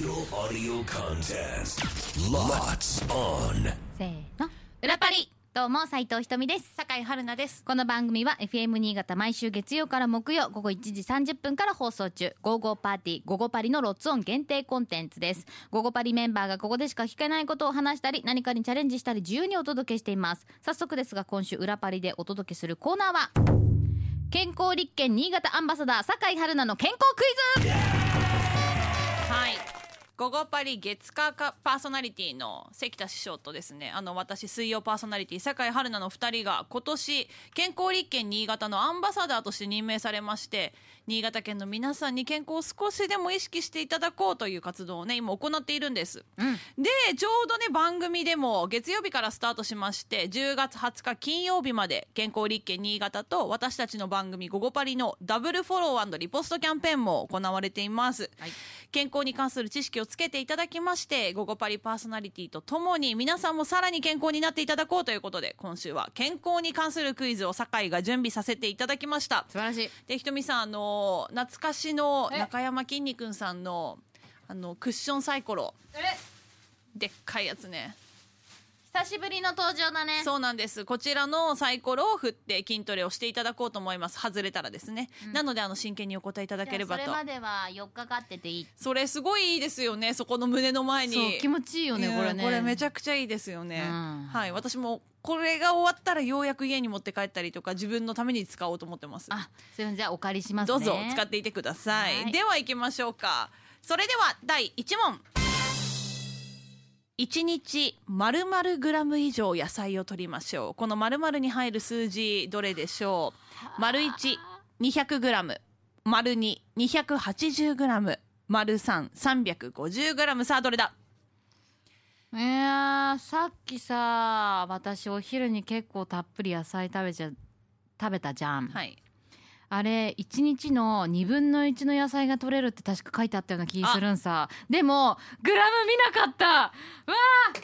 Digital Audio Contest Lots On せーの、裏パリ。どうも斉藤ひとみです。坂井春菜です。この番組は FM 新潟毎週月曜から木曜午後1時30分から放送中、55パーティー55パリのロッツオン限定コンテンツです。55パリメンバーがここでしか聞けないことを話したり、何かにチャレンジしたり自由にお届けしています。早速ですが、今週裏パリでお届けするコーナーは健康立憲新潟アンバサダー坂井春菜の健康クイズ。はい、午後パリ月火パーソナリティの関田師匠とですね、私水曜パーソナリティ坂井春菜の2人が今年健康立憲新潟のアンバサダーとして任命されまして、新潟県の皆さんに健康を少しでも意識していただこうという活動をね今行っているんです、でちょうどね番組でも月曜日からスタートしまして、10月20日金曜日まで健康立憲新潟と私たちの番組午後パリのダブルフォロー&リポストキャンペーンも行われています、はい、健康に関する知識をつけていただきまして、午後パリパーソナリティとともに皆さんもさらに健康になっていただこうということで、今週は健康に関するクイズを酒井が準備させていただきました。素晴らしい。でひとみさん、懐かしの中山きんに君さんのクッションサイコロ、でっかいやつね。久しぶりの登場だね。そうなんです。こちらのサイコロを振って筋トレをしていただこうと思います。外れたらですね、なので真剣にお答えいただければと。それまでは4日かってていい。それすごいいいですよね。そこの胸の前に。そう、気持ちいいよねこれね。これめちゃくちゃいいですよね、はい、私もこれが終わったらようやく家に持って帰ったりとか自分のために使おうと思ってます。あ、それじゃあお借りしますね。どうぞ使っていてください。では行きましょうか。それでは第1問。1日丸々グラム以上野菜を取りましょう。この丸々に入る数字どれでしょう。丸1 200グラム、丸2 280グラム、丸3 350グラム。さあどれだ。さっきさ、私お昼に結構たっぷり野菜食べたじゃん、はい、あれ1日の2分の1の野菜が取れるって確か書いてあったような気するんさ。でもグラム見なかった。うわー、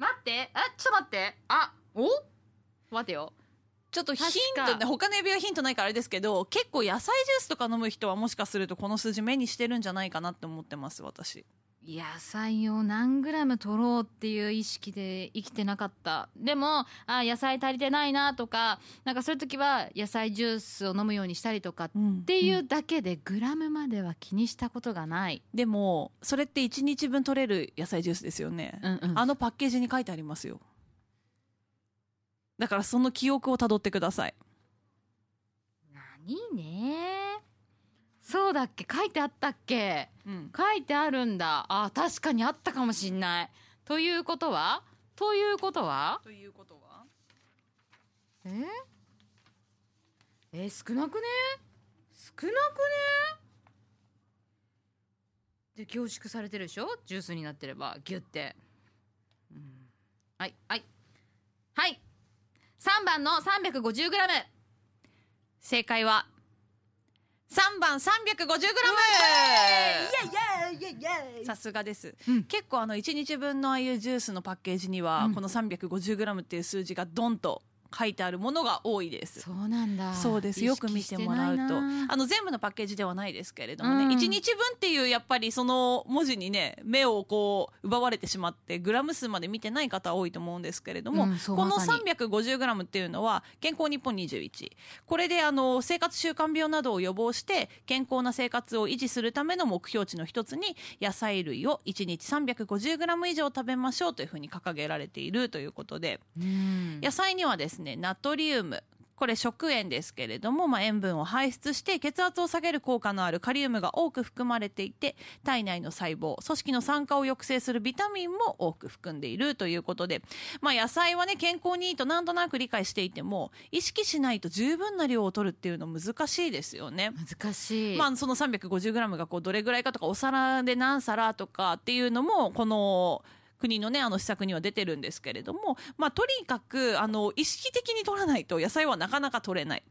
待って、ちょっと待って、待てよ、ちょっとヒントね、他の指はヒントないからあれですけど、結構野菜ジュースとか飲む人はもしかするとこの数字目にしてるんじゃないかなって思ってます私。野菜を何グラム取ろうっていう意識で生きてなかった。でも野菜足りてないなとか、なんかそういう時は野菜ジュースを飲むようにしたりとかっていうだけで、グラムまでは気にしたことがない、でもそれって1日分取れる野菜ジュースですよね、パッケージに書いてありますよ。だからその記憶をたどってください。何ね、そうだっけ、書いてあったっけ、書いてあるんだ。確かにあったかもしんない。ということは少なくね。で凝縮されてるでしょ、ジュースになってればギュッて、はい、3番の 350g。 正解は3番 350g。 さすがです、結構1日分のああいうジュースのパッケージには、この 350g っていう数字がドンと書いてあるものが多いです。そうなんだ。そうです。よく見てもらうと全部のパッケージではないですけれどもね、1日分っていうやっぱりその文字にね目をこう奪われてしまってグラム数まで見てない方多いと思うんですけれども、この 350g っていうのは健康日本21、これで生活習慣病などを予防して健康な生活を維持するための目標値の一つに、野菜類を1日 350g 以上食べましょうというふうに掲げられているということで、野菜にはですねナトリウム、これ食塩ですけれども、塩分を排出して血圧を下げる効果のあるカリウムが多く含まれていて、体内の細胞組織の酸化を抑制するビタミンも多く含んでいるということで、野菜はね健康にいいとなんとなく理解していても意識しないと十分な量を取るっていうの難しいですよね。難しい。その 350g がこうどれぐらいかとか、お皿で何皿とかっていうのもこの国のね施策には出てるんですけれども、とにかく意識的に取らないと野菜はなかなか取れない、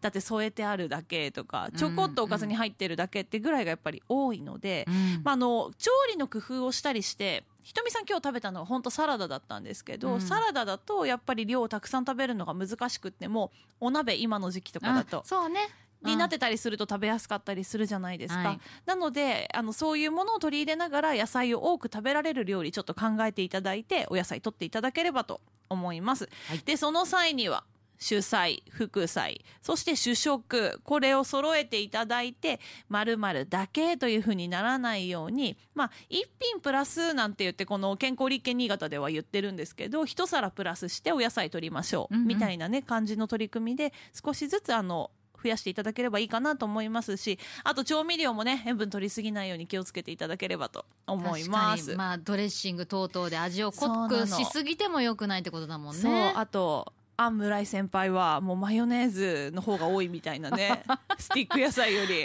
だって添えてあるだけとかちょこっとおかずに入ってるだけってぐらいがやっぱり多いので、調理の工夫をしたりして、ひとみさん今日食べたのは本当サラダだったんですけど、サラダだとやっぱり量をたくさん食べるのが難しくっても、お鍋今の時期とかだとそうねになってたりすると食べやすかったりするじゃないですか、はい、なのでそういうものを取り入れながら野菜を多く食べられる料理ちょっと考えていただいてお野菜取っていただければと思います、はい、でその際には主菜、副菜、そして主食、これを揃えていただいて〇〇だけというふうにならないように、まあ一品プラスなんて言ってこの健康立憲新潟では言ってるんですけど、一皿プラスしてお野菜取りましょう、うんうん、みたいなね感じの取り組みで少しずつ増やしていただければいいかなと思いますし、あと調味料もね塩分取りすぎないように気をつけていただければと思います。確かに、まあ、ドレッシング等々で味を濃くしすぎても良くないってことだもんね。そう、あとアン村井先輩はもうマヨネーズの方が多いみたいなねスティック野菜より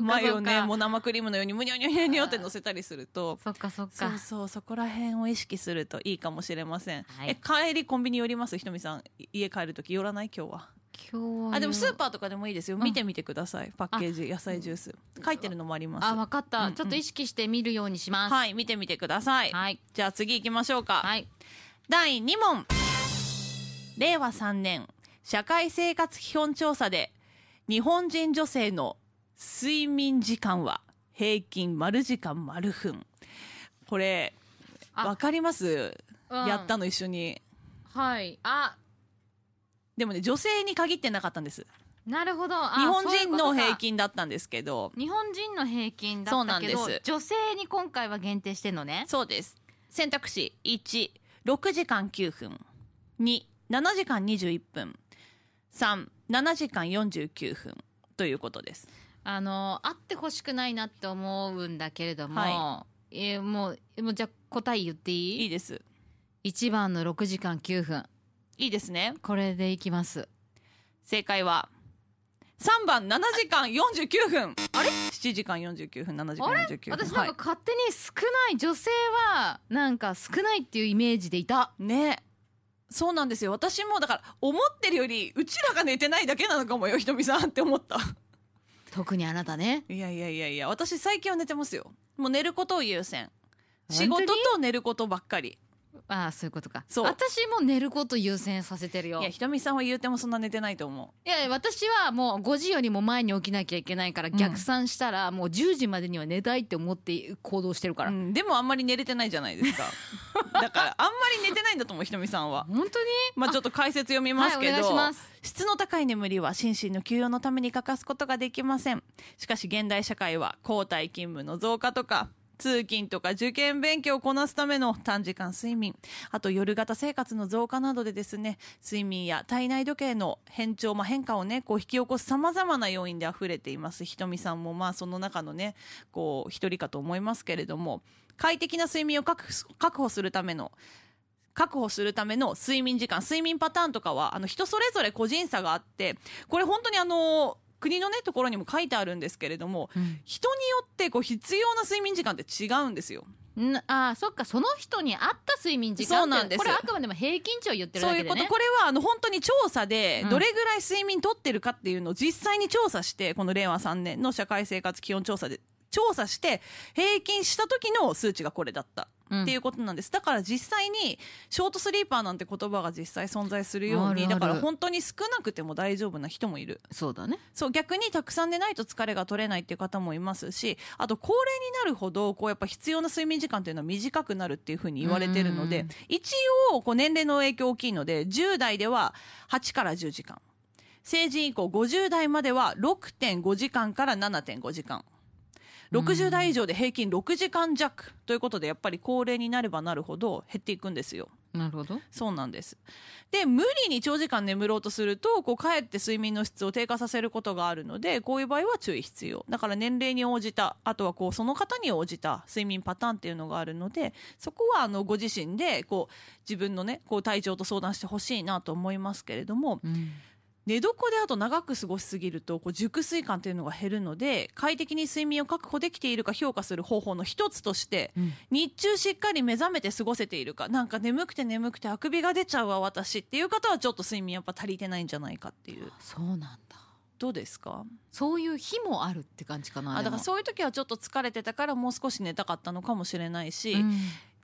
マヨねもう生クリームのようにむにょにょにょにょって乗せたりすると、そっかそっか、そうそうそこら辺を意識するといいかもしれません、はい、帰りコンビニ寄ります？ひとみさん家帰るとき寄らない？今日はでもスーパーとかでもいいですよ、うん、見てみてください。パッケージ野菜ジュース書いてるのもあります。あ、分かった、うんうん、ちょっと意識して見るようにします。はい、見てみてください、はい、じゃあ次行きましょうか、はい、第2問。令和3年社会生活基本調査で日本人女性の睡眠時間は平均丸時間丸分。これ分かります、うん、やったの一緒に。はい、あでもね女性に限ってなかったんです。なるほど、あ日本人の平均だったんですけど、日本人の平均だったけど女性に今回は限定してんのね。そうです。選択肢1、6時間9分2、7時間21分3、7時間49分ということです。あってほしくないなって思うんだけれども、はい、もうじゃあ答え言っていい？いいです。1番の6時間9分いいですね。これでいきます。正解は3番7時間49分 あれ7時間49分7時間49分。私なんか勝手に少ない、はい、女性はなんか少ないっていうイメージでいたね。そうなんですよ。私もだから思ってるよりうちらが寝てないだけなのかもよひとみさんって思った。特にあなたね。いや私最近は寝てますよ。もう寝ることを優先、仕事と寝ることばっかり。ああそういうことか。そう、私も寝ること優先させてるよ。いやひとみさんは言うてもそんな寝てないと思う。いや私はもう5時よりも前に起きなきゃいけないから逆算したらもう10時までには寝たいって思って行動してるから、うん、でもあんまり寝れてないじゃないですかだからあんまり寝てないんだと思うひとみさんは。本当に？まあちょっと解説読みますけど、はい、お願いします。質の高い眠りは心身の休養のために欠かすことができません。しかし現代社会は交代勤務の増加とか通勤とか受験勉強をこなすための短時間睡眠、あと夜型生活の増加などでですね、睡眠や体内時計の変化をねこう引き起こすさまざまな要因であふれています。ひとみさんもまあその中のねこう一人かと思いますけれども、快適な睡眠を確保するための睡眠時間、睡眠パターンとかは人それぞれ個人差があって、これ本当に国のねところにも書いてあるんですけれども、うん、人によってこう必要な睡眠時間って違うんですよ。あ、そっか、その人に合った睡眠時間。そうなんです。これあくまでも平均値を言ってるだけでね。そういうこと。これは本当に調査でどれぐらい睡眠とってるかっていうのを実際に調査して、うん、この令和3年の社会生活基本調査で調査して平均した時の数値がこれだったっていうことなんです。だから実際にショートスリーパーなんて言葉が実際存在するように、だから本当に少なくても大丈夫な人もいる。そうだね。そう、逆にたくさん寝ないと疲れが取れないっていう方もいますし、あと高齢になるほどこうやっぱ必要な睡眠時間っていうのは短くなるっていうふうに言われてるので、一応こう年齢の影響大きいので10代では8から10時間、成人以降50代までは 6.5 時間から 7.5 時間。60代以上で平均6時間弱ということで、やっぱり高齢になればなるほど減っていくんですよ。なるほど。そうなんです。で、無理に長時間眠ろうとするとこうかえって睡眠の質を低下させることがあるので、こういう場合は注意必要。だから年齢に応じた、あとはこうその方に応じた睡眠パターンっていうのがあるので、そこはご自身でこう自分のねこう体調と相談してほしいなと思いますけれども、うん、寝床であと長く過ごしすぎるとこう熟睡感というのが減るので、快適に睡眠を確保できているか評価する方法の一つとして、うん、日中しっかり目覚めて過ごせているか、なんか眠くてあくびが出ちゃうわ私っていう方はちょっと睡眠やっぱ足りてないんじゃないかっていう。そうなんだ。どうですか？そういう日もあるって感じかな。あ、だからそういう時はちょっと疲れてたからもう少し寝たかったのかもしれないし、うん、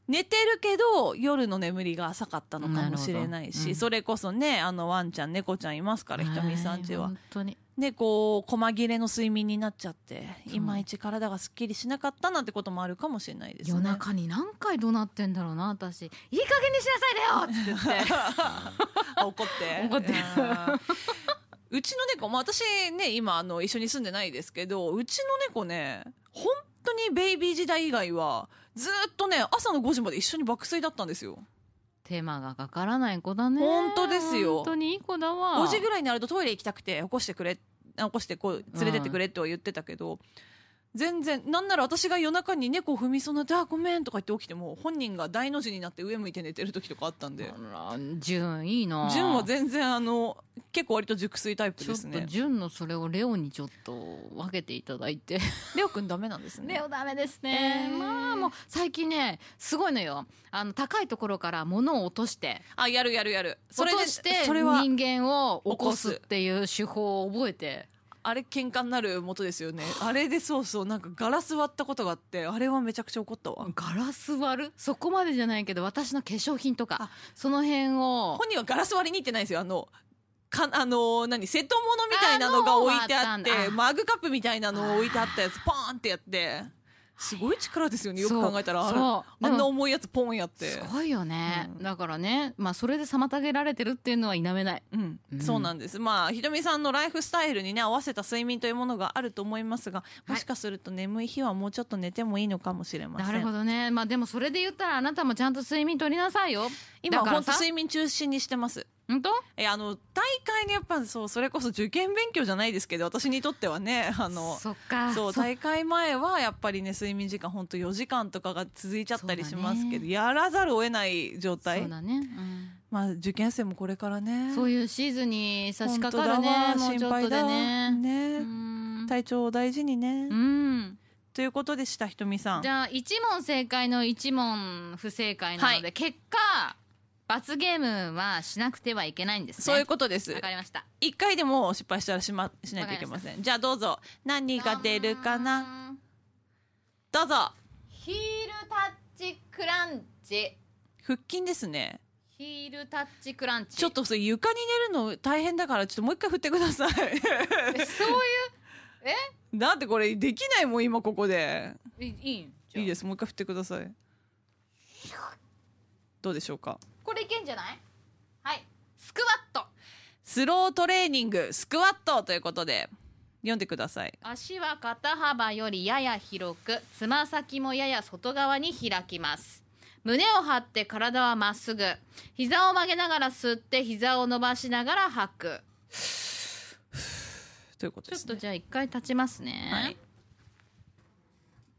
寝てるけど夜の眠りが浅かったのかもしれないし、うん、それこそねワンちゃん猫ちゃんいますから、ひとみさんちは本当にでこう細切れの睡眠になっちゃっていまいち体がすっきりしなかったなんてこともあるかもしれないですね。夜中に何回怒鳴ってんだろうな私、いい加減にしなさいだよって怒ってうちの猫、まあ、私ね今一緒に住んでないですけど、うちの猫ね本当にベイビー時代以外はずっとね朝の5時まで一緒に爆睡だったんですよ。手間がかからない子だね。本当ですよ。本当にいい子だわ。5時ぐらいになるとトイレ行きたくて起こしてこう連れてってくれとは言ってたけど、うん、全然なんなら私が夜中に猫を踏みそうになってあごめんとか言って起きても本人が大の字になって上向いて寝てる時とかあったんで。純いいな。純は全然結構割と熟睡タイプですね。ちょっと純のそれをレオにちょっと分けていただいて。レオくんダメなんですね。レオダメですね、まあもう最近ねすごいのよ、高いところから物を落として、あやるそれで落として人間を起こすっていう手法を覚えて、あれ喧嘩になる元ですよね。あれでそうなんかガラス割ったことがあって、あれはめちゃくちゃ怒ったわ。ガラス割る？そこまでじゃないけど私の化粧品とかその辺を。本人はガラス割りに行ってないんですよ。瀬戸物みたいなのが置いてあって、マグカップみたいなのを置いてあったやつポーンってやって、すごい力ですよね。よく考えたらあんな重いやつポンやってすごいよね、うん、だからね、まあ、それで妨げられてるっていうのは否めない、うんうん、そうなんです。まあひとみさんのライフスタイルに、ね、合わせた睡眠というものがあると思いますが、もしかすると眠い日はもうちょっと寝てもいいのかもしれません、はい、なるほどね、まあ、でもそれで言ったらあなたもちゃんと睡眠取りなさいよ。今ほんと睡眠中心にしてます。本当？大会にやっぱそれこそ受験勉強じゃないですけど、私にとってはねそっか、そう大会前はやっぱりね睡眠時間ほんと4時間とかが続いちゃったりしますけど、ね、やらざるを得ない状態。そうだね、うん、まあ受験生もこれからねそういうシーズンに差し掛かるね。もうちょっとでね、うん、体調を大事にね、うんということでした。ひとみさん、じゃあ1問正解の1問不正解なので、はい、結果罰ゲームはしなくてはいけないんですね。そういうことです。わかりました。1回でも失敗したらしないといけません。じゃあどうぞ、何が出るかな。どうぞ。ヒールタッチクランチ。腹筋ですね。ヒールタッチクランチ。ちょっとそれ床に寝るの大変だからちょっともう一回振ってください。だってこれできないもん今ここで。いいです。もう一回振ってください。どうでしょうか。これいけんじゃない？はい。スクワット。スロートレーニングスクワットということで読んでください。足は肩幅よりやや広く、つま先もやや外側に開きます。胸を張って体はまっすぐ。膝を曲げながら吸って膝を伸ばしながら吐く。ということですね。ちょっとじゃあ一回立ちますね。はい。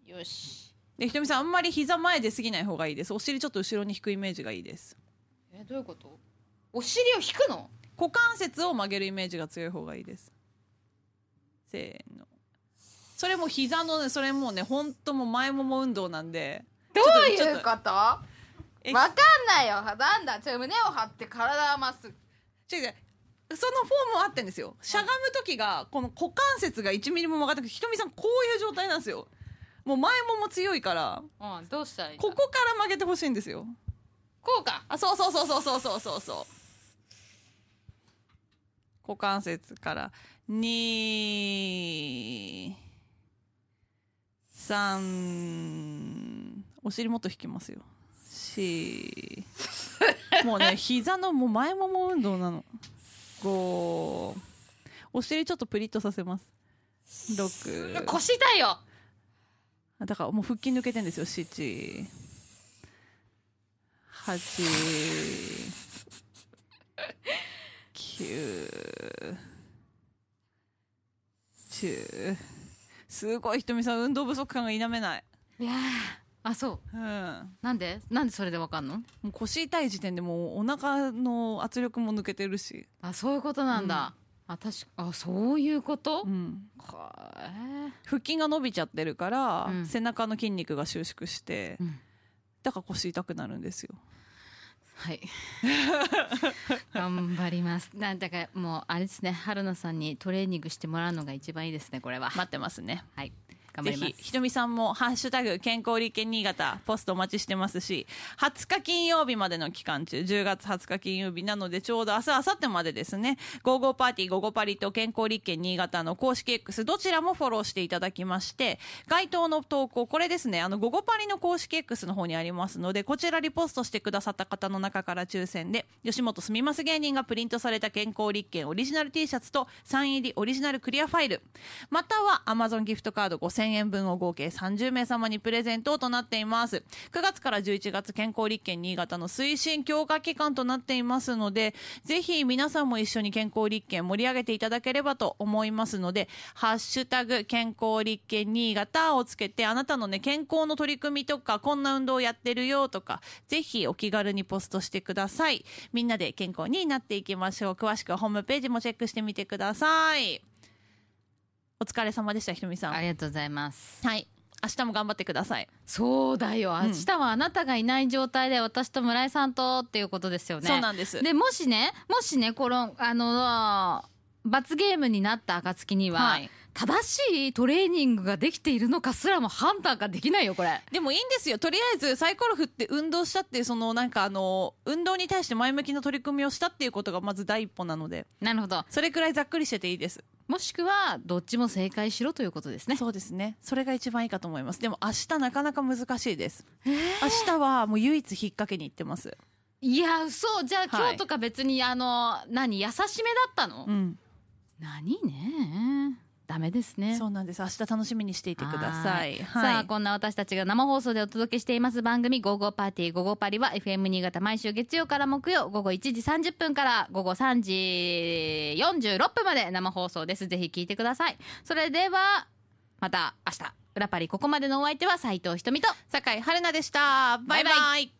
よし。でひとみさんあんまり膝前ですぎない方がいいです。お尻ちょっと後ろに引くイメージがいいです。どういうこと？お尻を引くの？股関節を曲げるイメージが強い方がいいです。せーの。それも膝のそれもねほんともう前もも運動なんで。どういうこと？わかんないよ。なんだ。胸を張って体はまっすぐ。違うそのフォームは合ってんですよ。しゃがむ時がこの股関節が1ミリも曲がって、ひとみさんこういう状態なんですよ。もう前もも強いから、うん、どうしたらいい？ここから曲げてほしいんですよ。こうか。あ、そう股関節から2、3、お尻もっと引きますよ。4もうね膝のもう前もも運動なの。5、お尻ちょっとプリッとさせます。6、腰痛いよ。だからもう腹筋抜けてんですよ。7、8、9、10。すごいひとみさん運動不足感が否めない。いやーあそう、うん、なんでそれでわかんの？もう腰痛い時点でもうお腹の圧力も抜けてるし。あそういうことなんだ、うんあそういうこと、うん、腹筋が伸びちゃってるから、うん、背中の筋肉が収縮して、うん、だから腰痛くなるんですよ。はい頑張ります。なんだかもうあれですね、春菜さんにトレーニングしてもらうのが一番いいですね。これは待ってますね。はい。頑張ります。ぜひひとみさんもハッシュタグ健康理研新潟ポストお待ちしてますし、20日金曜日までの期間中、10月20日金曜日なのでちょうど明日明後日までですね、55パーティー55パリと健康理研新潟の公式 X どちらもフォローしていただきまして、該当の投稿これですね、55パリの公式 X の方にありますので、こちらリポストしてくださった方の中から抽選で吉本すみます芸人がプリントされた健康理研オリジナル T シャツとサイン入りオリジナルクリアファイル、または Amazon ギフトカード5000円分を合計30名様にプレゼントとなっています。9月から11月健康理研新潟の推進強化期間となっていますので、ぜひ皆さんも一緒に健康理研盛り上げていただければと思いますので、ハッシュタグ健康理研新潟をつけて、あなたのね、健康の取り組みとかこんな運動をやってるよとか、ぜひお気軽にポストしてください。みんなで健康になっていきましょう。詳しくはホームページもチェックしてみてください。お疲れ様でした、ひとみさん。ありがとうございます。はい。明日も頑張ってください。そうだよ、明日はあなたがいない状態で私と村井さんとっていうことですよね。そうなんです。で、もしね、この、罰ゲームになった暁には、はい、正しいトレーニングができているのかすらも判断ができないよ、これ。でもいいんですよ、とりあえずサイコロ振って運動したっていう、そのなんか運動に対して前向きな取り組みをしたっていうことがまず第一歩なので。なるほど。それくらいざっくりしてていいです。もしくはどっちも正解しろということですね。そうですね、それが一番いいかと思います。でも明日なかなか難しいです、明日はもう唯一引っ掛けに行ってます。いや、そうじゃあ、はい、今日とか別に優しめだったの、うん、ダメですね。そうなんです。明日楽しみにしていてください。はい、さあ、こんな私たちが生放送でお届けしています番組55パーティー55パリは FM 新潟毎週月曜から木曜午後1時30分から午後3時46分まで生放送です。ぜひ聞いてください。それではまた明日。裏パリここまでのお相手は斉藤ひとみと酒井春菜でした。バイバイ。